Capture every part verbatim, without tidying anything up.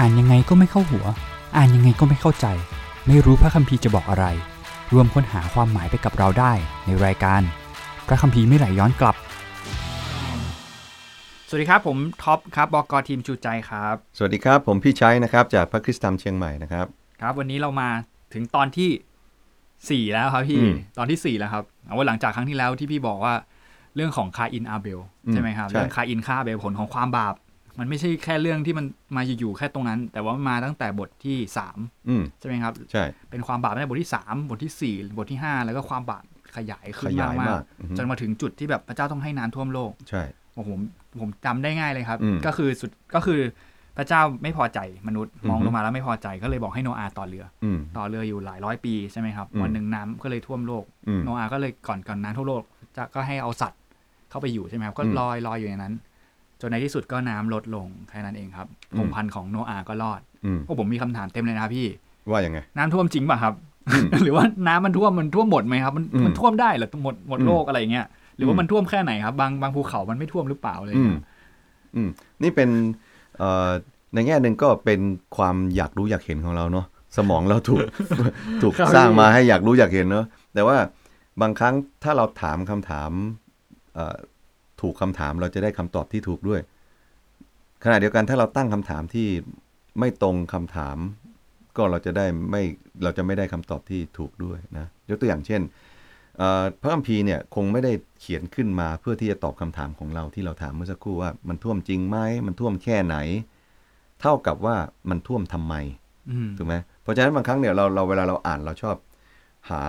อ่านยังไงก็ไม่เข้าหัวอ่านยังไงก็ไม่เข้าใจไม่รู้พระคัมภีร์จะบอกอะไรรวมค้นหาความหมายไปกับเราได้ในรายการพระคัมภีร์ไม่ไหลย้อนกลับสวัสดีครับผมท็อปครับบก.ทีมชูใจครับสวัสดีครับผมพี่ชัยนะครับจากพระคริสตธรรมเชียงใหม่นะครับครับวันนี้เรามาถึงตอนที่สี่แล้วครับพี่ตอนที่สี่แล้วครับเอาว่าหลังจากครั้งที่แล้วที่พี่บอกว่าเรื่องของคาอินอาเบลใช่ไหมครับเรื่องคาอินฆ่าอาเบลผลของความบาปมันไม่ใช่แค่เรื่องที่มันมาอยู่ๆแค่ตรงนั้นแต่ว่ามันมาตั้งแต่บทที่สามใช่มั้ยครับใช่เป็นความบาปตั้งแต่บทที่สามบทที่สี่บทที่ห้าแล้วก็ความบาปขยายขึ้นมากมากจนมาถึงจุดที่แบบพระเจ้าต้องให้น้ำท่วมโลกใช่โอ้โหผมจำได้ง่ายเลยครับก็คือสุดก็คือพระเจ้าไม่พอใจมนุษย์มองลงมาแล้วไม่พอใจก็เลยบอกให้โนอาห์ต่อเรือต่อเรืออยู่หลายร้อยปีใช่มั้ยครับวันนึงน้ำก็เลยท่วมโลกโนอาห์ก็เลยก่อนก่อนน้ำท่วมโลกจะก็ให้เอาสัตว์เข้าไปอยู่ใช่มั้ยครับก็ลอยลอยอยู่ในนั้นจนในที่สุดก็น้ำลดลงแค่นั้นเองครับพงพันธุ์ของโนอาห์ก็รอดโอ้ผมมีคำถามเต็มเลยนะพี่ว่ายังไงน้ำท่วมจริงป่ะครับ หรือว่าน้ำมันท่วมมันท่วมหมดไหมครับมันมันท่วมได้หรือหมดหมดโลกอะไรเงี้ยหรือว่ามันท่วมแค่ไหนครับบางบางภูเขามันไม่ท่วมหรือเปล่าอะไรเงี้ยนี่เป็นในแง่หนึ่งก็เป็นความอยากรู้อยากเห็นของเราเนาะสมองเราถูก ถูก สร้างมาให้อยากรู้อยากเห็นเนาะแต่ว่าบางครั้งถ้าเราถามคำถามถูกคำถามเราจะได้คำตอบที่ถูกด้วยขณะเดียวกันถ้าเราตั้งคำถามที่ไม่ตรงคำถามก็เราจะได้ไม่เราจะไม่ได้คำตอบที่ถูกด้วยนะยกตัวอย่างเช่นพระคัมภีร์เนี่ยคงไม่ได้เขียนขึ้นมาเพื่อที่จะตอบคำถามของเราที่เราถามเมื่อสักครู่ว่ามันท่วมจริงไหมมันท่วมแค่ไหนเท่ากับว่ามันท่วมทำไมถูกไหมเพราะฉะนั้นบางครั้งเนี่ยเราเราเวลาเราอ่านเราชอบหา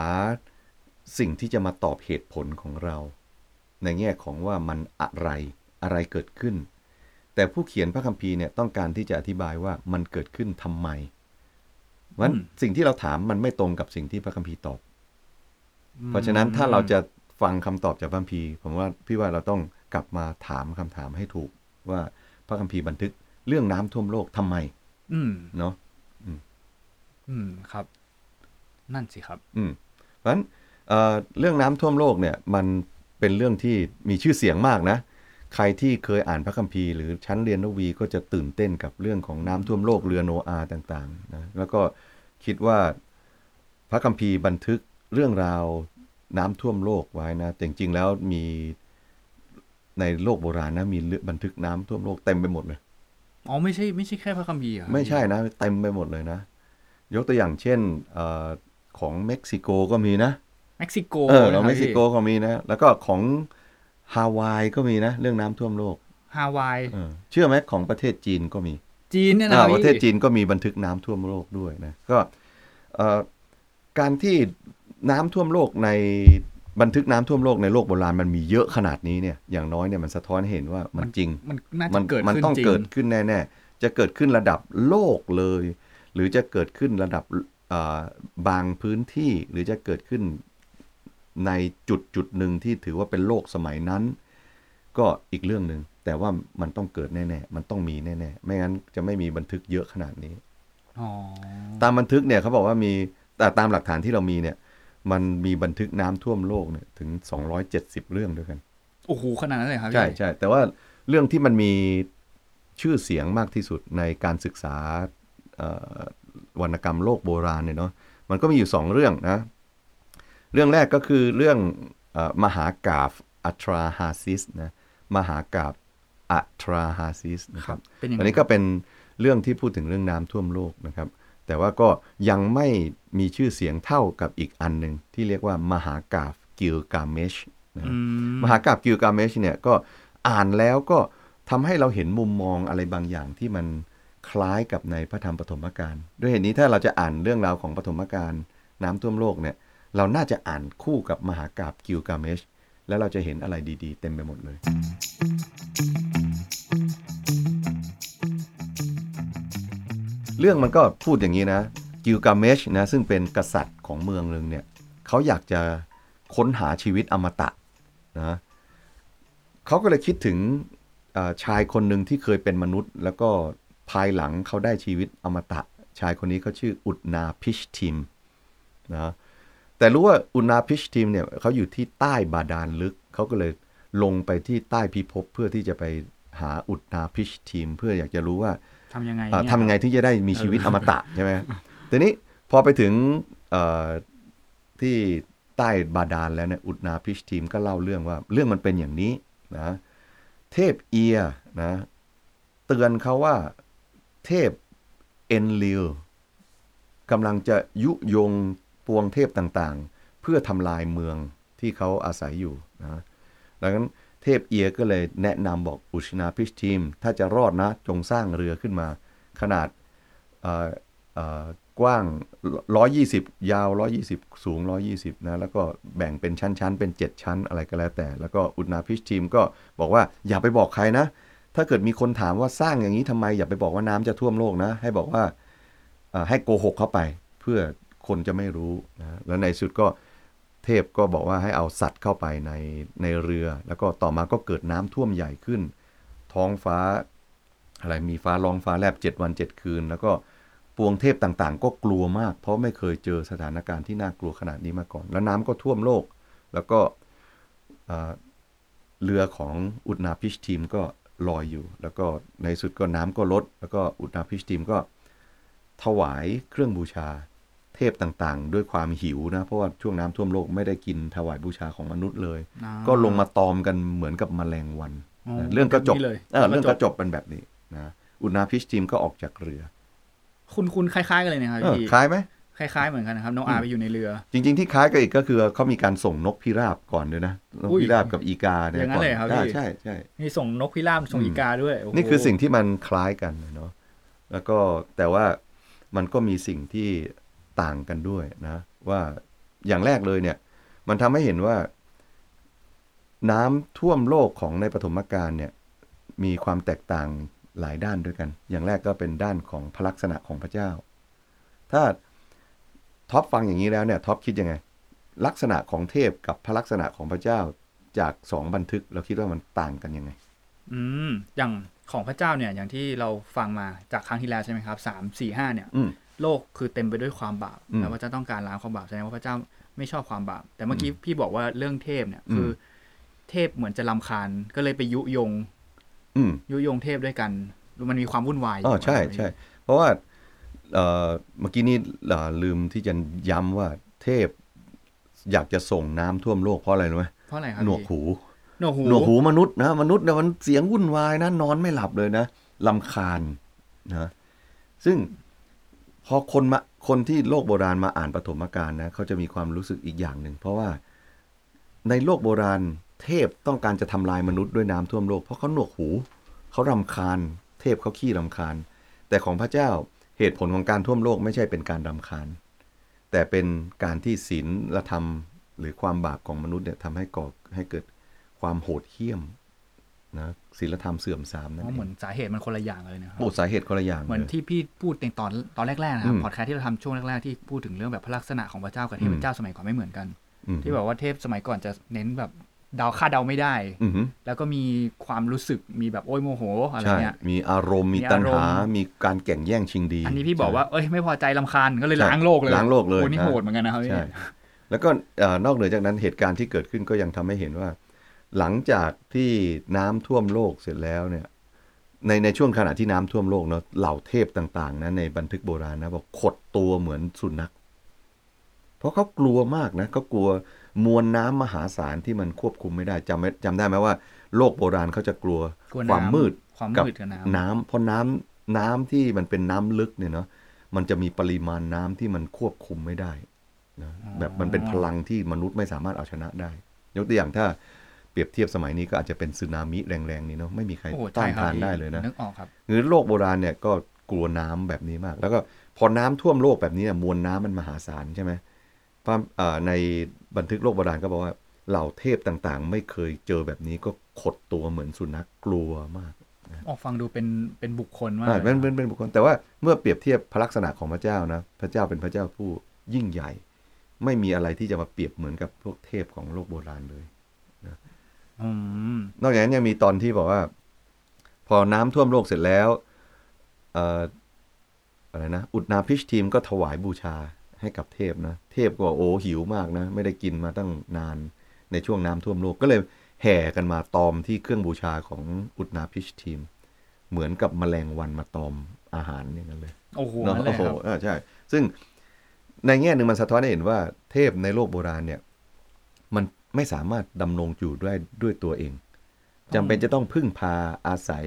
สิ่งที่จะมาตอบเหตุผลของเราในแง่ของว่ามันอะไรอะไรเกิดขึ้นแต่ผู้เขียนพระคัมภีร์เนี่ยต้องการที่จะอธิบายว่ามันเกิดขึ้นทำไมงั้นสิ่งที่เราถามมันไม่ตรงกับสิ่งที่พระคัมภีร์ตอบเพราะฉะนั้นถ้าเราจะฟังคำตอบจากพระคัมภีร์ผมว่าพี่ว่าเราต้องกลับมาถามคำถามให้ถูกว่าพระคัมภีร์บันทึกเรื่องน้ำท่วมโลกทำไมเนาะอืมอืมครับนั่นสิครับอืมเพราะฉะนั้นเอ่อเรื่องน้ำท่วมโลกเนี่ยมันเป็นเรื่องที่มีชื่อเสียงมากนะใครที่เคยอ่านพระคัมภีร์หรือชั้นเรียนนวีก็จะตื่นเต้นกับเรื่องของน้ำท่วมโลกเรือโนอาห์ต่างๆนะแล้วก็คิดว่าพระคัมภีร์บันทึกเรื่องราวน้ำท่วมโลกไว้นะจริงๆแล้วมีในโลกโบราณนะมีบันทึกน้ำท่วมโลกเต็มไปหมดเลยอ๋อไม่ใช่ไม่ใช่แค่พระคัมภีร์อ่ะไม่ใช่นะเต็มไปหมดเลยนะยกตัวอย่างเช่นเอ่อของเม็กซิโกก็มีนะเม็กซิโกเออของเม็กซิโกก็มีนะแล้วก็ของฮาวายก็มีนะเรื่องน้ำท่วมโลกฮาวายเออเชื่อไหมของประเทศจีนก็มีจีนเนี่ยนะประเทศจีนก็มีบันทึกน้ำท่วมโลกด้วยนะก็เอ่อการที่น้ำท่วมโลกในบันทึกน้ำท่วมโลกในโลกโบราณมันมีเยอะขนาดนี้เนี่ยอย่างน้อยเนี่ยมันสะท้อนเห็นว่ามันจริงมันน่าจะเกิดขึ้นจริงมันต้องเกิดขึ้นแน่ๆจะเกิดขึ้นระดับโลกเลยหรือจะเกิดขึ้นระดับอ่าบางพื้นที่หรือจะเกิดขึ้นในจุดจุดหนึ่งที่ถือว่าเป็นโลกสมัยนั้นก็อีกเรื่องนึงแต่ว่ามันต้องเกิดแน่ๆมันต้องมีแน่ๆไม่งั้นจะไม่มีบันทึกเยอะขนาดนี้ตามบันทึกเนี่ยเขาบอกว่ามีแต่ตามหลักฐานที่เรามีเนี่ยมันมีบันทึกน้ำท่วมโลกเนี่ยถึงสองร้อยเจ็ดสิบเรื่องด้วยกันโอ้โหขนาดนั้นเลยครับใช่ใช่แต่ว่าเรื่องที่มันมีชื่อเสียงมากที่สุดในการศึกษาวรรณกรรมโลกโบราณเนี่ยเนาะมันก็มีอยู่สองเรื่องนะเรื่องแรกก็คือเรื่องเอ่อมหากาพย์อัทราฮาซิสนะมหากาพย์อัทราฮาซิสนะครับอันนี้ก็เป็นเรื่องที่พูดถึงเรื่องน้ำท่วมโลกนะครับแต่ว่าก็ยังไม่มีชื่อเสียงเท่ากับอีกอันนึงที่เรียกว่ามหากาพย์กิลกาเมชนะมหากาพย์กิลกาเมชเนี่ยก็อ่านแล้วก็ทำให้เราเห็นมุมมองอะไรบางอย่างที่มันคล้ายกับในพระธรรมปฐมกาลด้วยเหตุนี้ถ้าเราจะอ่านเรื่องราวของปฐมกาลน้ำท่วมโลกเนี่ยเราน่าจะอ่านคู่กับมหากาพย์กิลกาเมชแล้วเราจะเห็นอะไรดีๆเต็มไปหมดเลยเรื่องมันก็พูดอย่างนี้นะกิลกาเมชนะซึ่งเป็นกษัตริย์ของเมืองนึงเนี่ยเขาอยากจะค้นหาชีวิตอมตะนะเขาก็เลยคิดถึงชายคนหนึ่งที่เคยเป็นมนุษย์แล้วก็ภายหลังเขาได้ชีวิตอมตะชายคนนี้เขาชื่ออุดนาพิชทิมนะแต่รู้ว่าอุณาพิชทีมเนี่ยเขาอยู่ที่ใต้บาดาลลึกเขาก็เลยลงไปที่ใต้พิภพเพื่อที่จะไปห หาอุตาพิชทีมเพื่ออยากจะรู้ว่าทำยังไงทำยังไงถึงจะได้มีชีวิตอมตะใช่ไหมทีนี้พอไปถึงที่ใต้บาดาลแล้วเนี่ยอุตนาพิชทีมก็เล่าเรื่องว่าเรื่องมันเป็นอย่างนี้นะเทพเอียนะเตือนเขาว่าเทพเอนลิลกำลังจะยุยงปวงเทพต่างๆเพื่อทำลายเมืองที่เขาอาศัยอยู่นะดังนั้นเทพเอียก็เลยแนะนำบอกอุชนาพิชทีมถ้าจะรอดนะจงสร้างเรือขึ้นมาขนาดกว้างหนึ่งร้อยยี่สิบยาวหนึ่งร้อยยี่สิบสูงหนึ่งร้อยยี่สิบนะแล้วก็แบ่งเป็นชั้นๆเป็นเจ็ดชั้นอะไรก็แล้วแต่แล้วก็อุชนาพิชทีมก็บอกว่าอย่าไปบอกใครนะถ้าเกิดมีคนถามว่าสร้างอย่างนี้ทำไมอย่าไปบอกว่าน้ำจะท่วมโลกนะให้บอกว่าให้โกหกเข้าไปเพื่อคนจะไม่รู้นะแล้วในสุดก็เทพก็บอกว่าให้เอาสัตว์เข้าไปในในเรือแล้วก็ต่อมาก็เกิดน้ำท่วมใหญ่ขึ้นท้องฟ้าอะไรมีฟ้าร้องฟ้าแลบเจ็ดวันเจ็ดคืนแล้วก็ปวงเทพต่างๆก็กลัวมากเพราะไม่เคยเจอสถานการณ์ที่น่ากลัวขนาดนี้มาก่อนแล้วน้ำก็ท่วมโลกแล้วก็เรือของอุตนาพิชทีมก็ลอยอยู่แล้วก็ในสุดก็น้ำก็ลดแล้วก็อุตนาพิชทีมก็ถวายเครื่องบูชาเทพต่างๆด้วยความหิวนะเพราะว่าช่วงน้ำท่วมโลกไม่ได้กินถวายบูชาของมนุษย์เลยก็ลงมาตอมกันเหมือนกับแมลงวันเรื่องก็จบเออเรื่องก็จบเป็นแบบนี้นะอุตนาพิชทีมก็ออกจากเรือคุณๆคล้ายๆกันเลยนะครับพี่คล้ายไหมคล้ายๆเหมือนกันนะครับน้องอาไปอยู่ในเรือจริงๆที่คล้ายกันอีกก็คือเขามีการส่งนกพิราบก่อนด้วยนะนกพิราบกับอีกาเนี่ยอย่างนั้นเลยครับพี่ใช่ใช่นี่ส่งนกพิราบส่งอีกาด้วยนี่คือสิ่งที่มันคล้ายกันเนาะแล้วก็แต่ว่ามันก็มีสิ่งที่ต่างกันด้วยนะว่าอย่างแรกเลยเนี่ยมันทำให้เห็นว่าน้ำท่วมโลกของในปฐมกาลเนี่ยมีความแตกต่างหลายด้านด้วยกันอย่างแรกก็เป็นด้านของพระลักษณะของพระเจ้าถ้าท็อปฟังอย่างนี้แล้วเนี่ยท็อปคิดยังไงลักษณะของเทพกับพระลักษณะของพระเจ้าจากสองบันทึกเราคิดว่ามันต่างกันยังไงอืมอย่างของพระเจ้าเนี่ยอย่างที่เราฟังมาจากครั้งที่แล้วใช่ไหมครับสามสี่ห้าเนี่ยโลกคือเต็มไปด้วยความบาปแล้วพระเจ้าต้องการล้างความบาปแสดงว่าพระเจ้าไม่ชอบความบาปแต่เมื่อกี้พี่บอกว่าเรื่องเทพเนี่ยคือเทพเหมือนจะรำคาญก็เลยไปยุยงยุยงเทพด้วยกันมันมีความวุ่นวายอ๋อใช่ใช่เพราะว่าเมื่อกี้นี้ลืมที่จะย้ำว่าเทพอยากจะส่งน้ำท่วมโลกเพราะอะไรรู้ไหมเพราะอะไรครับหนวกหูหนวกหูหนวกหูมนุษย์นะมนุษย์เนี่ยมันเสียงวุ่นวายนะนอนไม่หลับเลยนะรำคาญนะซึ่งพอคนมาคนที่โลกโบราณมาอ่านปฐมกาลนะเขาจะมีความรู้สึกอีกอย่างหนึ่งเพราะว่าในโลกโบราณเทพต้องการจะทำลายมนุษย์ด้วยน้ำท่วมโลกเพราะเขาหนวกหูเขารำคาญเทพเขาขี้รำคาญแต่ของพระเจ้าเหตุผลของการท่วมโลกไม่ใช่เป็นการรำคาญแต่เป็นการที่ศีลและธรรมหรือความบาปของมนุษย์เนี่ยทำให้ก่อให้เกิดความโหดเหี้ยมนะศีลธรรมเสื่อมทรามนั่นเองเหมือนสาเหตุมันคนละอย่างเลยนะครับโอ้สาเหตุคนละอย่างเหมือนที่พี่พูดในตอนตอนแรกๆนะครับพอดแคสต์ที่เราทำช่วงแรกๆที่พูดถึงเรื่องแบบพระลักษณะของพระเจ้ากับเทพเจ้าสมัยก่อนไม่เหมือนกันที่บอกว่าเทพสมัยก่อนจะเน้นแบบเดาคาดเดาไม่ได้แล้วก็มีความรู้สึกมีแบบโอ้ยโมโหอะไรเงี้ยมีอารมณ์มีตัณหามีการแข่งแย่งชิงดีอันนี้พี่บอกว่าเอ้ยไม่พอใจรำคาญก็เลยล้างโลกเลยล้างโลกเลยโหนี่โหดเหมือนกันนะครับใช่แล้วก็นอกเหนือจากนั้นเหตุการณ์ที่เกิดขึ้นก็ยังทำให้เห็นว่าหลังจากที่น้ำท่วมโลกเสร็จแล้วเนี่ยในในช่วงขณะที่น้ำท่วมโลกเนาะเหล่าเทพต่างๆนะในบันทึกโบราณนะบอกขดตัวเหมือนสุนัขเพราะเขากลัวมากนะเขากลัวมวลน้ำมหาศาลที่มันควบคุมไม่ได้จำจำได้ไหมว่าโลกโบราณเขาจะกลัวความมืดกับน้ำเพราะน้ำน้ำที่มันเป็นน้ำลึกเนี่ยเนาะมันจะมีปริมาณน้ำที่มันควบคุมไม่ได้นะแบบมันเป็นพลังที่มนุษย์ไม่สามารถเอาชนะได้ยกตัวอย่างถ้าเปรียบเทียบสมัยนี้ก็อาจจะเป็นสึนามิแรงๆนี่เนาะไม่มีใครต้านทานได้เลยนะหรือโลกโบราณเนี่ยก็กลัวน้ำแบบนี้มากแล้วก็พอน้ำท่วมโลกแบบนี้มวลน้ำมันมหาศาลใช่ไหมในบันทึกโลกโบราณก็บอกว่าเหล่าเทพต่างๆไม่เคยเจอแบบนี้ก็ขดตัวเหมือนสุนัขกลัวมากออกฟังดูเป็นเป็นบุคคลมากเป็นเป็นเป็นบุคคลแต่ว่าเมื่อเปรียบเทียบพระลักษณะของพระเจ้านะพระเจ้าเป็นพระเจ้าผู้ยิ่งใหญ่ไม่มีอะไรที่จะมาเปรียบเหมือนกับพวกเทพของโลกโบราณเลยนะนอกจากนั้นยังมีตอนที่บอกว่าพอน้ำท่วมโลกเสร็จแล้วเอ่ออะไรนะอุตนาพิชทีมก็ถวายบูชาให้กับเทพนะเทพก็โอ้หิวมากนะไม่ได้กินมาตั้งนานในช่วงน้ำท่วมโลกก็เลย แห่กันมาตอมที่เครื่องบูชาของอุดนาพิชทีมเหมือนกับแมลงวันมาตอมอาหารอย่างนั้นเลยโอ้โหนั่นแหละครับอ่าใช่ซึ่งในแง่นึงมันสะท้อนให้เห็นว่าเทพในโลกโบราณเนี่ยมันไม่สามารถดำรงอยู่ได้ด้วยตัวเองจำเป็นจะต้องพึ่งพาอาศัย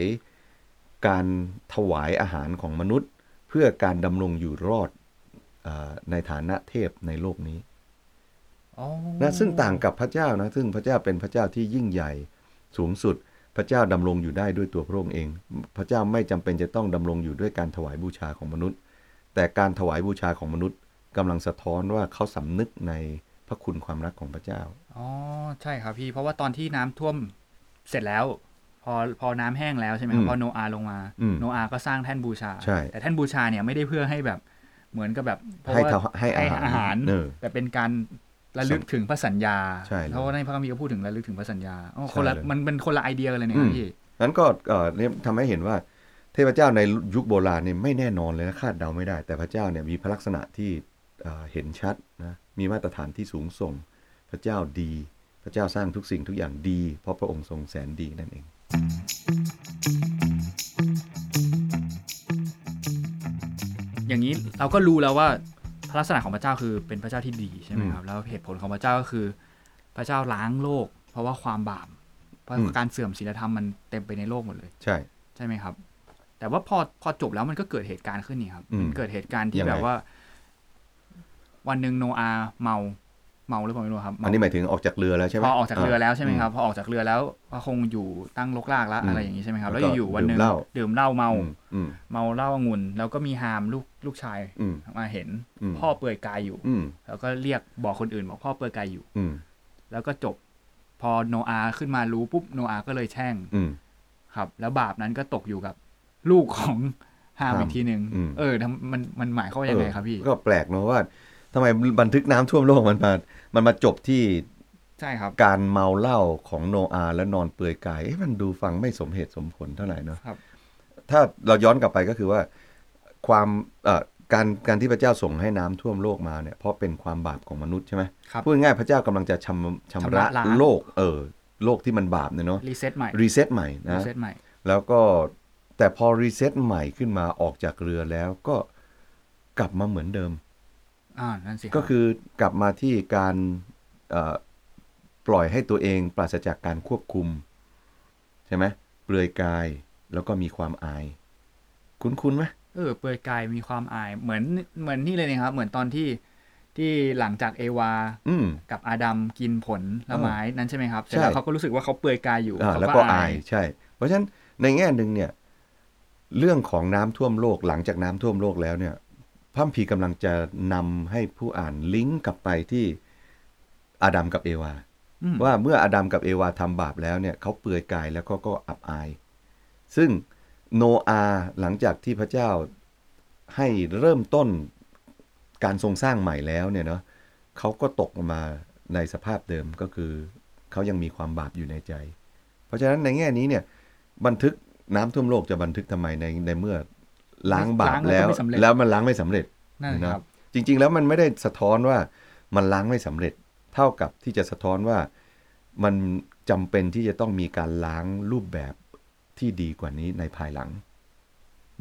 การถวายอาหารของมนุษย์เพื่อการดำรงอยู่รอดในฐานะเทพในโลกนี้นะซึ่งต่างกับพระเจ้านะซึ่งพระเจ้าเป็นพระเจ้าที่ยิ่งใหญ่สูงสุดพระเจ้าดำรงอยู่ได้ด้วยตัวพระองค์เองพระเจ้าไม่จำเป็นจะต้องดำรงอยู่ด้วยการถวายบูชาของมนุษย์แต่การถวายบูชาของมนุษย์กำลังสะท้อนว่าเขาสำนึกในพระคุณความรักของพระเจ้าอ๋อใช่ครับพี่เพราะว่าตอนที่น้ำท่วมเสร็จแล้วพอพอน้ำแห้งแล้วใช่ไหมครับพอโนอาลงมาโนอาก็สร้างแท่นบูชาแต่แท่นบูชาเนี่ยไม่ได้เพื่อให้แบบเหมือนกับแบบเพราะว่าให้อาหารแต่เป็นการระลึกถึงพระสัญญาเพราะว่าในพระคัมภีร์ก็พูดถึงระลึกถึงพระสัญญาอ๋อคนละมันเป็นคนละไอเดียเลยเนี่ยพี่งั้นก็เนี่ยทำให้เห็นว่าเทพเจ้าในยุคโบราณเนี่ยไม่แน่นอนเลยนะคาดเดาไม่ได้แต่พระเจ้าเนี่ยมีพระลักษณะที่เห็นชัดนะมีมาตรฐานที่สูงส่งพระเจ้าดีพระเจ้าสร้างทุกสิ่งทุกอย่างดีเพราะพระองค์ทรงแสนดีนั่นเองอย่างนี้เราก็รู้แล้วว่าพระลักษณะของพระเจ้าคือเป็นพระเจ้าที่ดีใช่ไหมครับแล้วเหตุผลของพระเจ้าก็คือพระเจ้าล้างโลกเพราะว่าความบาปเพราะการเสื่อมศีลธรรมมันเต็มไปในโลกหมดเลยใช่ใช่ไหมครับแต่ว่าพอพอจบแล้วมันก็เกิดเหตุการณ์ขึ้นนี่ครับมันเกิดเหตุการณ์ที่แบบว่าวันนึงโนอาเมาเมาหรือเปล่าไม่รู้ครับอันนี้หมายถึงออกจากเรือแล้วใช่ไหมพอออกจากเรือแล้วใช่ไหมครับพอออกจากเรือแล้วก็คงอยู่ตั้งรกรากแล้วอะไรอย่างนี้ใช่ไหมครับแล้วอยู่วันนึงดื่มเหล้าเมาเมาเหล้าองุ่นแล้วก็มีฮามลูกลูกชายมาเห็นพ่อเปลือยกายอยู่แล้วก็เรียกบอกคนอื่นบอกพ่อเปลือยกายอยู่แล้วก็จบพอโนอาขึ้นมารู้ปุ๊บโนอาก็เลยแช่งครับแล้วบาปนั้นก็ตกอยู่กับลูกของฮามอีกทีนึงเออมันมันหมายเขาอย่างไรครับพี่ก็แปลกเนอะว่าทำไมบันทึกน้ำท่วมโลกมันมามันมาจบที่ใช่ครับการเมาเหล้าของโนอาและนอนเปลือยกายมันดูฟังไม่สมเหตุสมผลเท่าไหร่เนาะครับถ้าเราย้อนกลับไปก็คือว่าความเอ่อการการที่พระเจ้าส่งให้น้ำท่วมโลกมาเนี่ยเพราะเป็นความบาปของมนุษย์ใช่ไหมพูดง่ายพระเจ้ากำลังจะชำชำระโลกเออโลกที่มันบาปเนี่ยเนาะรีเซ็ตใหม่รีเซ็ตใหม่นะรีเซ็ตใหม่แล้วก็แต่พอรีเซ็ตใหม่ขึ้นมาออกจากเรือแล้วก็กลับมาเหมือนเดิมอ่านั่นสิก็คือกลับมาที่การปล่อยให้ตัวเองปราศจากการควบคุมใช่ไหมเปลือยกายแล้วก็มีความอายคุ้นคุ้นไหมเออเปลือยกายมีความอายเหมือนเหมือนนี่เลยนะครับเหมือนตอนที่ที่หลังจากเอวากับอาดัมกินผลละไม้นั้นใช่ไหมครับใช่แล้วเขาก็รู้สึกว่าเขาเปลือยกายอยู่แล้วก็อายใช่เพราะฉะนั้นในแง่นึงเนี่ยเรื่องของน้ำท่วมโลกหลังจากน้ำท่วมโลกแล้วเนี่ยพระคัมภีร์กำลังจะนำให้ผู้อ่านลิงก์กลับไปที่อาดัมกับเอวาว่าเมื่ออาดัมกับเอวาทำบาปแล้วเนี่ยเขาเปลือยกายแล้วก็ก็อับอายซึ่งโนอาหลังจากที่พระเจ้าให้เริ่มต้นการทรงสร้างใหม่แล้วเนี่ยเนาะเขาก็ตกมาในสภาพเดิมก็คือเขายังมีความบาปอยู่ในใจเพราะฉะนั้นในแง่นี้เนี่ยบันทึกน้ำท่วมโลกจะบันทึกทำไมในในเมื่อล้างบาปแล้วแล้วมันล้างไม่สำเร็จนะครับจริงๆแล้วมันไม่ได้สะท้อนว่ามันล้างไม่สำเร็จเท่ากับที่จะสะท้อนว่ามันจำเป็นที่จะต้องมีการล้างรูปแบบที่ดีกว่านี้ในภายหลัง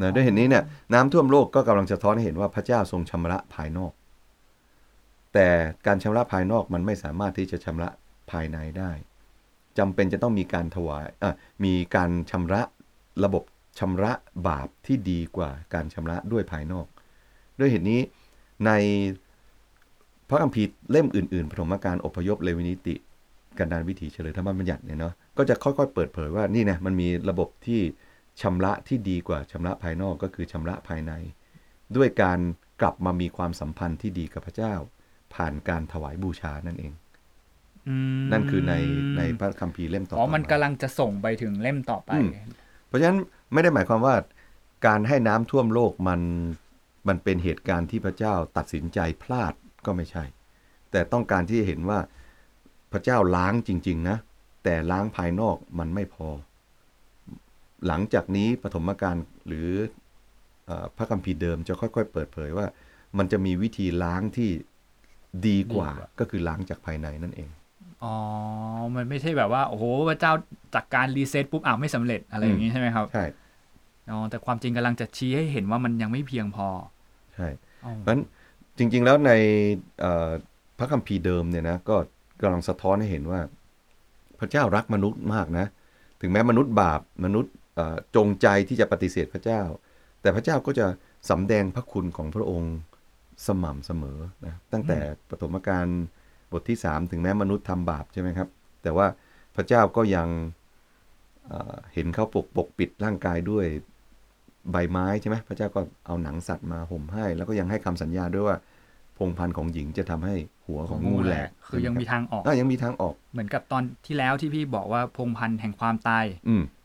นะด้วยเหตุนี้เนี่ยน้ำท่วมโลกก็กำลังสะท้อนให้เห็นว่าพระเจ้าทรงชำระภายนอกแต่การชำระภายนอกมันไม่สามารถที่จะชำระภายในได้จำเป็นจะต้องมีการถวายเอ่อมีการชำระระบบชำระบาปที่ดีกว่าการชำระด้วยภายนอกด้วยเหตุนี้ในพระคัมภีร์เล่มอื่นๆปฐมกาลอพยพเลวีนิติกันดารวิถีเฉลยธรรมบัญญัติเนี่ยเนาะก็จะค่อยๆเปิดเผยว่านี่นะมันมีระบบที่ชำระที่ดีกว่าชำระภายนอกก็คือชำระภายในด้วยการกลับมามีความสัมพันธ์ที่ดีกับพระเจ้าผ่านการถวายบูชานั่นเองนั่นคือในในพระคัมภีร์เล่มต่อไปอ๋อมันกำลังจะส่งไปถึงเล่มต่อไปเพราะฉะนั้นไม่ได้หมายความว่าการให้น้ำท่วมโลกมันมันเป็นเหตุการณ์ที่พระเจ้าตัดสินใจพลาดก็ไม่ใช่แต่ต้องการที่จะเห็นว่าพระเจ้าล้างจริงๆนะแต่ล้างภายนอกมันไม่พอหลังจากนี้ปฐมกาลหรือพระคัมภีร์เดิมจะค่อยๆเปิดเผยว่ามันจะมีวิธีล้างที่ดีกว่าก็คือล้างจากภายในนั่นเอง อ๋อมันไม่ใช่แบบว่าโอ้โหพระเจ้าจากการรีเซ็ตปุ๊บอ้าวไม่สำเร็จอะไรอย่างนี้ใช่ไหมครับใช่อ๋อแต่ความจริงกำลังจะชี้ให้เห็นว่ามันยังไม่เพียงพอใช่เพราะฉะนั้นจริงๆแล้วในพระคัมภีร์เดิมเนี่ยนะก็กำลังสะท้อนให้เห็นว่าพระเจ้ารักมนุษย์มากนะถึงแม้มนุษย์บาปมนุษย์จงใจที่จะปฏิเสธพระเจ้าแต่พระเจ้าก็จะสำแดงพระคุณของพระองค์สม่ำเสมอนะตั้งแต่ปฐมกาลบทที่สามถึงแม้มนุษย์ทำบาปใช่ไหมครับแต่ว่าพระเจ้าก็ยังเห็นเขาปกปกปิดร่างกายด้วยใบไม้ใช่ไหมพระเจ้าก็เอาหนังสัตว์มาห่มให้แล้วก็ยังให้คำสัญญาด้วยว่าพงพันธุ์ของหญิงจะทำให้หัวของงูแหลกคือยังมีทางออกยังมีทางออกเหมือนกับตอนที่แล้วที่พี่บอกว่าพงพันธุ์แห่งความตาย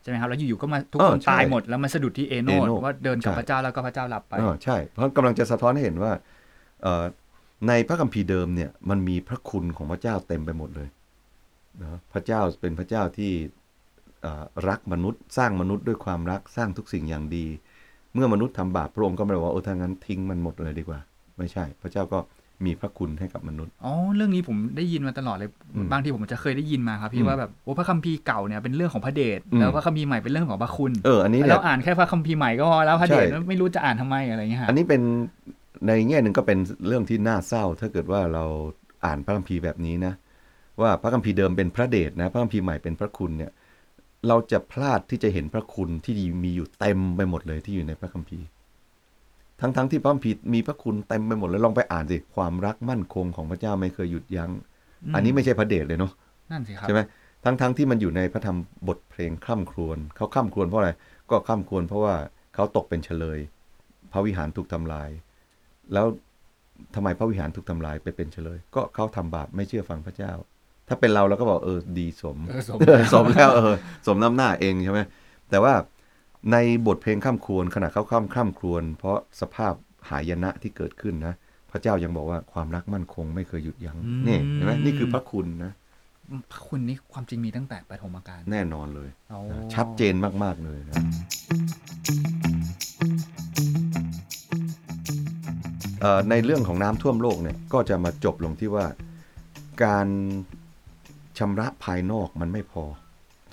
ใช่ไหมครับแล้วอยู่ๆก็มาทุกคนตายหมดแล้วมาสะดุดที่เอโนดว่าเดินกับพระเจ้าแล้วก็พระเจ้ารับไปใช่เพราะกำลังจะสะท้อนให้เห็นว่าในพระคัมภีร์เดิมเนี่ยมันมีพระคุณของพระเจ้าเต็มไปหมดเลยนะพระเจ้าเป็นพระเจ้าที่รักมนุษย์สร้างมนุษย์ด้วยความรักสร้างทุกสิ่งอย่างดีเมื่อมนุษย์ทำบาปพระองค์ก็ไม่ได้ว่าโอ้ถ้างั้นทิ้งมันหมดเลยดีกว่าไม่ใช่พระเจ้าก็มีพระคุณให้กับมนุษย์อ๋อเรื่องนี้ผมได้ยินมาตลอดเลยบางทีผมจะเคยได้ยินมาครับพี่ว่าแบบโอ้พระคัมภีร์เก่าเนี่ยเป็นเรื่องของพระเดชแล้วพระคัมภีร์ใหม่เป็นเรื่องของพระคุณเอออันนี้แล้วอ่านแค่พระคัมภีร์ใหม่ก็พอแล้วพระเดชไม่รู้จะอ่านทำไมอะไรอย่างเงี้ยอันนี้เป็นในแง่หนึ่งก็เป็นเรื่องที่น่าเศร้าถ้าเกิดว่าเราอ่านพระคัมภีร์แบบนี้นะว่าพระคัมภีร์เดิมเป็นพระเดชนะพระคัมภีร์ใหม่เป็นพระคุณเนี่ยเราจะพลาดที่จะเห็นพระคุณที่มีอยู่เต็มไปหมดเลยที่อยู่ในพระคัมภีร์ทั้งๆ ท, ที่พระคัมภีร์มีพระคุณเต็มไปหมดเลยลองไปอ่านสิความรักมั่นคงของพระเจ้าไม่เคยหยุดยัง้ง อ, อันนี้ไม่ใช่พระเดชเลยเนาะนั่นสิครับใช่ไหมทั้งๆ ท, ที่มันอยู่ในพระธรรมบทเพลงคร่ำครวญเขาคร่ำครวญเพราะอะไรก็คร่ำครวญเพราะว่าเขาตกเป็นเฉลยพระวิหารถูกทำลายแล้วทำไมพระวิหารถูกทำลายไปเป็นเฉลยก็เขาทำบาปไม่เชื่อฟังพระเจ้าถ้าเป็นเราเราก็บอกเออดีสมสมแล้วเออสมน้ำหน้าเองใช่ไหมแต่ว่าในบทเพลงข้ามครวญขณะเขาข้ามข้ามครวญเพราะสภาพหายนะที่เกิดขึ้นนะพระเจ้ายังบอกว่าความรักมั่นคงไม่เคยหยุดยั้งนี่เห็นไหมนี่คือพระคุณนะพระคุณนี่ความจริงมีตั้งแต่ปฐมกาลแน่นอนเลยชัดเจนมากๆเลยนะในเรื่องของน้ำท่วมโลกเนี่ยก็จะมาจบลงที่ว่าการชำระภายนอกมันไม่พอ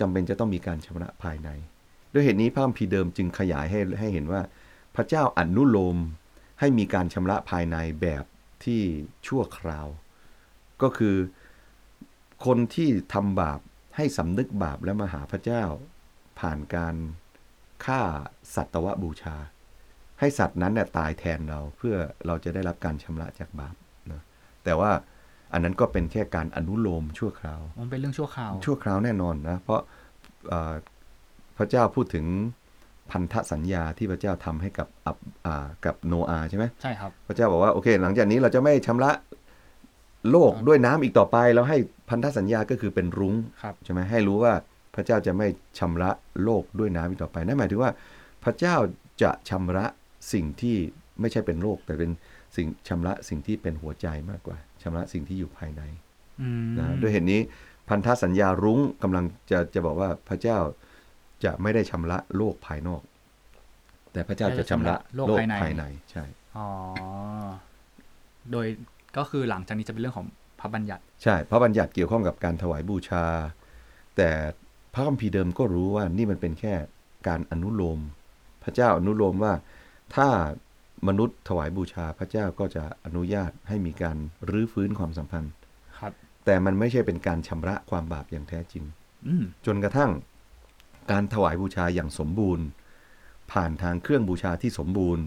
จำเป็นจะต้องมีการชำระภายในด้วยเหตุนี้พระคัมภีร์เดิมจึงขยายให้ให้เห็นว่าพระเจ้าอนุโลมให้มีการชำระภายในแบบที่ชั่วคราวก็คือคนที่ทำบาปให้สำนึกบาปและมาหาพระเจ้าผ่านการฆ่าสัตวบูชาให้สัตว์นั้นเนี่ยตายแทนเราเพื่อเราจะได้รับการชำระจากบาปนะแต่ว่าอันนั้นก็เป็นแค่การอนุโลมชั่วคราวมันเป็นเรื่องชั่วคราวชั่วคราวแน่นอนนะเพราะพระเจ้าพูดถึงพันธสัญญาที่พระเจ้าทำให้กับกับโนอาห์ใช่ไหมใช่ครับพระเจ้าบอกว่าโอเคหลังจากนี้เราจะไม่ชำระโลกด้วยน้ำอีกต่อไปแล้วให้พันธสัญญาก็คือเป็นรุ้งใช่ไหมให้รู้ว่าพระเจ้าจะไม่ชำระโลกด้วยน้ำอีกต่อไปนั่นหมายถึงว่าพระเจ้าจะชำระสิ่งที่ไม่ใช่เป็นโลกแต่เป็นสิ่งชำระสิ่งที่เป็นหัวใจมากกว่าชำระสิ่งที่อยู่ภายในนะด้วยเหตุนี้พันธสัญญารุ้งกำลังจะจะบอกว่าพระเจ้าจะไม่ได้ชำระโลกภายนอกแต่พระเจ้าจะชำระโลกภายในใช่อ๋อโดยก็คือหลังจากนี้จะเป็นเรื่องของพระบัญญัติใช่พระบัญญัติเกี่ยวข้องกับการถวายบูชาแต่พระคัมภีร์เดิมก็รู้ว่านี่มันเป็นแค่การอนุโลมพระเจ้าอนุโลมว่าถ้ามนุษย์ถวายบูชาพระเจ้าก็จะอนุญาตให้มีการรื้อฟื้นความสัมพันธ์ครับแต่มันไม่ใช่เป็นการชำระความบาปอย่างแท้จริงจนกระทั่งการถวายบูชาอย่างสมบูรณ์ผ่านทางเครื่องบูชาที่สมบูรณ์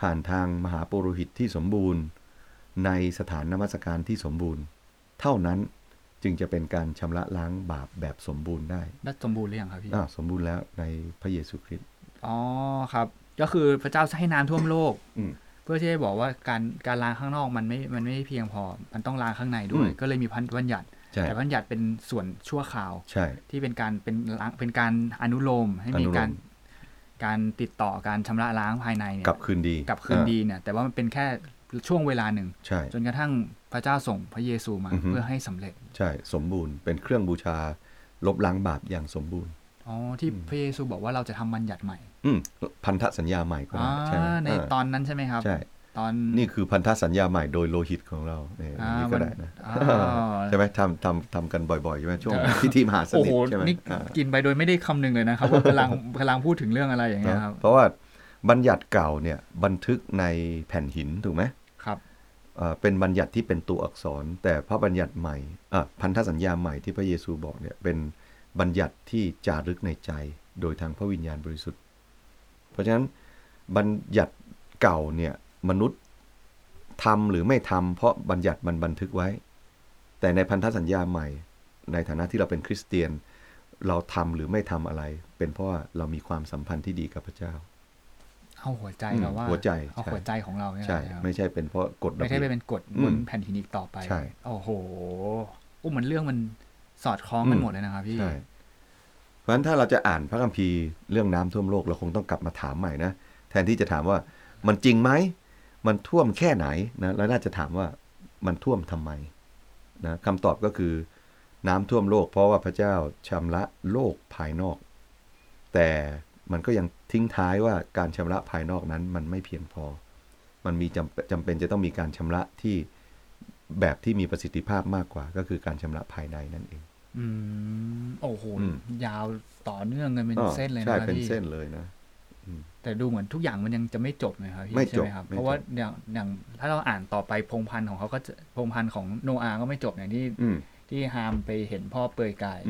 ผ่านทางมหาปุโรหิตที่สมบูรณ์ในสถานนมัสการที่สมบูรณ์เท่านั้นจึงจะเป็นการชำระล้างบาปแบบสมบูรณ์ได้ได้สมบูรณ์หรือยังครับพี่อ่าสมบูรณ์แล้วในพระเยซูคริสต์อ๋อครับก็คือพระเจ้าให้น้ำท่วมโลกเพื่อที่จะบอกว่าการการล้างข้างนอกมันไม่มันไม่เพียงพอมันต้องล้างข้างในด้วยก็เลยมีพันธบัญญัติแต่บัญญัติเป็นส่วนชั่วคราวที่เป็นการเป็นเป็นการอนุโลมให้มีการการติดต่อการชำระล้างภายในเนี่ยกลับคืนดีกลับคืนดีเนี่ยแต่ว่ามันเป็นแค่ช่วงเวลาหนึ่งจนกระทั่งพระเจ้าส่งพระเยซูมาเพื่อให้สำเร็จใช่สมบูรณ์เป็นเครื่องบูชาลบล้างบาปอย่างสมบูรณ์อ๋อที่พระเยซูบอกว่าเราจะทำบัญญัติใหม่พันธสัญญาใหม่ก็ใช่ในตอนนั้นใช่ไหมครับ ตอนนี่คือพันธสัญญาใหม่โดยโลหิตของเราเนี่ยนี่ก็ได้นะใช่ไหมทำทำทำกันบ่อยๆใช่ไหมช่วงพิธีมหาสนิทใช่ไหมนี่กินไปโดยไม่ได้คำนึงเลยนะครับว่ากำลังกำลังพูดถึงเรื่องอะไรอย่างเงี้ยครับเพราะว่าบัญญัติเก่าเนี่ยบันทึกในแผ่นหินถูกไหมครับเป็นบัญญัติที่เป็นตัวอักษรแต่พระบัญญัติใหม่พันธสัญญาใหม่ที่พระเยซูบอกเนี่ยเป็นบัญญัติที่จารึกในใจโดยทางพระวิญญาณบริสุทธิ์เพราะฉะนั้นบัญญัติเก่าเนี่ยมนุษย์ทำหรือไม่ทำเพราะบัญญัติมันบันทึกไว้แต่ในพันธสัญญาใหม่ในฐานะที่เราเป็นคริสเตียนเราทำหรือไม่ทำอะไรเป็นเพราะว่าเรามีความสัมพันธ์ที่ดีกับพระเจ้าเอาหัวใจเราว่าหัวใจเอาหัวใจของเราเนี่ยใช่ไม่ใช่เป็นเพราะกฎไม่ใช่เป็นกฎบนแผ่นหินอีกต่อไปโอ้โหอุ้มมันเรื่องมันสอดคล้องกันหมดเลยนะครับพี่เพราะฉะนั้นถ้าเราจะอ่านพระคัมภีร์เรื่องน้ำท่วมโลกเราคงต้องกลับมาถามใหม่นะแทนที่จะถามว่ามันจริงไหมมันท่วมแค่ไหนนะแล้วน่าจะถามว่ามันท่วมทำไมนะคำตอบก็คือน้ำท่วมโลกเพราะว่าพระเจ้าชำระโลกภายนอกแต่มันก็ยังทิ้งท้ายว่าการชำระภายนอกนั้นมันไม่เพียงพอมันมีจำจำเป็นจะต้องมีการชำระที่แบบที่มีประสิทธิภาพมากกว่าก็คือการชำระภายในนั่นเองอืมโอ้โหยาวต่อเนื่องกันเป็นเส้นเลยนะพี่ใช่เป็นเส้นเลยนะแต่ดูเหมือนทุกอย่างมันยังจะไม่จบเลยครับพี่ใช่ไหมครับเพราะว่าอย่างอย่างถ้าเราอ่านต่อไปพงพันธุ์ของเขาก็พงพันธุ์ของโนอาห์ก็ไม่จบอย่างที่ที่ฮามไปเห็นพ่อเปลือยกาย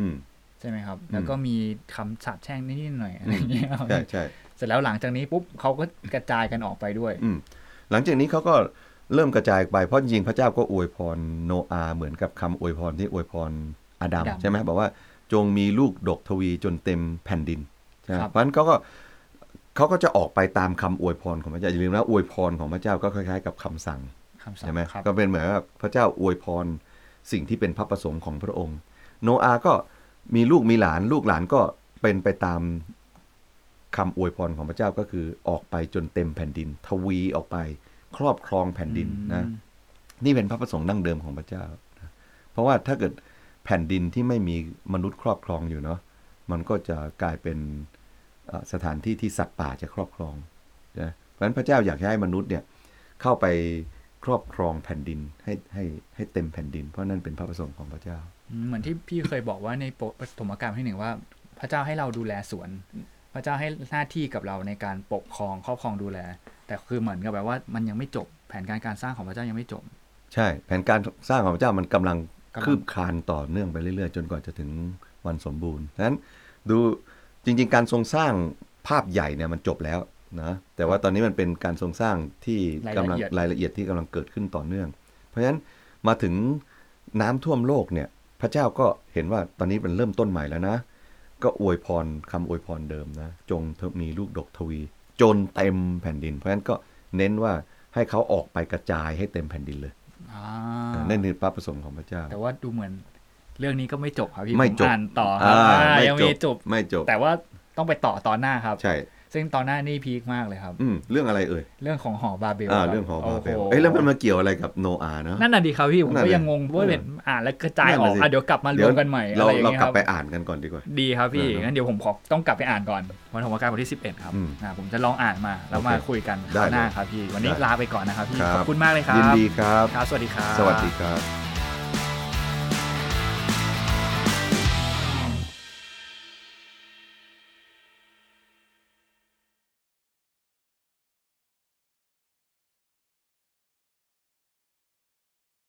ใช่ไหมครับแล้วก็มีคำสาปแช่งนิดหน่อยอะไรอย่างเงี้ยใช่ใช่เสร็จแล้วหลังจากนี้ปุ๊บเขาก็กระจายกันออกไปด้วยหลังจากนี้เขาก็เริ่มกระจายไปเพราะจริงพระเจ้าก็อวยพรโนอาห์เหมือนกับคำอวยพรที่อวยพรอาดัมใช่ไหมบอกว่าจงมีลูกดกทวีจนเต็มแผ่นดินเพราะฉะนั้นเขาก็เขาก็จะออกไปตามคำอวยพรของพระเจ้าอย่าลืมนะอวยพรของพระเจ้าก็คล้ายๆกับคำสั่งใช่ไหมก็เป็นเหมือนว่าพระเจ้าอวยพรสิ่งที่เป็นพระประสงค์ของพระองค์โนอาห์ก็มีลูกมีหลานลูกหลานก็เป็นไปตามคำอวยพรของพระเจ้าก็คือออกไปจนเต็มแผ่นดินทวีออกไปครอบครองแผ่นดินนะนี่เป็นพระประสงค์ดั้งเดิมของพระเจ้าเพราะว่าถ้าเกิดแผ่นดินที่ไม่มีมนุษย์ครอบครองอยู่เนาะมันก็จะกลายเป็นสถานที่ที่สัตว์ป่าจะครอบครองนะเพราะฉะนั้นพระเจ้าอยากให้มนุษย์เนี่ยเข้าไปครอบครองแผ่นดินให้ให้ให้เต็มแผ่นดินเพราะนั่นเป็นพระประสงค์ของพระเจ้าเหมือนที่พี่เคยบอกว่าในปฐมกาลที่หนึ่งว่าพระเจ้าให้เราดูแลสวนพระเจ้าให้หน้าที่กับเราในการปกครองครอบครองดูแลแต่คือเหมือนกับแบบว่ามันยังไม่จบแผนการการสร้างของพระเจ้ายังไม่จบใช่แผนการสร้างของพระเจ้ามันกำลังคืบคลานต่อเนื่องไปเรื่อยๆจนกว่าจะถึงวันสมบูรณ์นั้นดูจริงๆการทรงสร้างภาพใหญ่เนี่ยมันจบแล้วนะแต่ว่าตอนนี้มันเป็นการทรงสร้างที่กำลังรายละเอียดที่กำลังเกิดขึ้นต่อเนื่องเพราะฉะนั้นมาถึงน้ำท่วมโลกเนี่ยพระเจ้าก็เห็นว่าตอนนี้มันเริ่มต้นใหม่แล้วนะก็อวยพรคำอวยพรเดิมนะจงมีลูกดกทวีจนเต็มแผ่นดินเพราะฉะนั้นก็เน้นว่าให้เขาออกไปกระจายให้เต็มแผ่นดินเลยนั่นคือพระประสงค์ของพระเจ้าแต่ว่าดูเหมือนเรื่องนี้ก็ไม่จบครับพี่ผมอ่านต่อครับยังไม่จบไม่จบแต่ว่าต้องไปต่อตอนหน้าครับใช่ซึ่งตอนหน้านี่พีคมากเลยครับเรื่องอะไรเอ่ยเรื่องของหอบาเบลอ่าเรื่องหอบาเบลเอ๊ะแล้วมันมาเกี่ยวอะไรกับโนอาห์นะนั่นน่ะดิครับพี่ผมก็ยังงงว่าเป็นอ่านแล้วกระจายออกอ่ะเดี๋ยวกลับมารวมกันใหม่อะไรอย่างเงี้ยครับเรากลับไปอ่านกันก่อนดีกว่าดีครับพี่งั้นเดี๋ยวผมขอต้องกลับไปอ่านก่อนวันธรรมกายบทที่สิบเอ็ดครับอ่าผมจะลองอ่านมาแล้วมาคุยกันหน้าครับพี่วันนี้ลาไปก่อนนะครับพี่ขอบคุณมากเลยครับยินดีครับครับสวัสดีครับสวัสดีครับ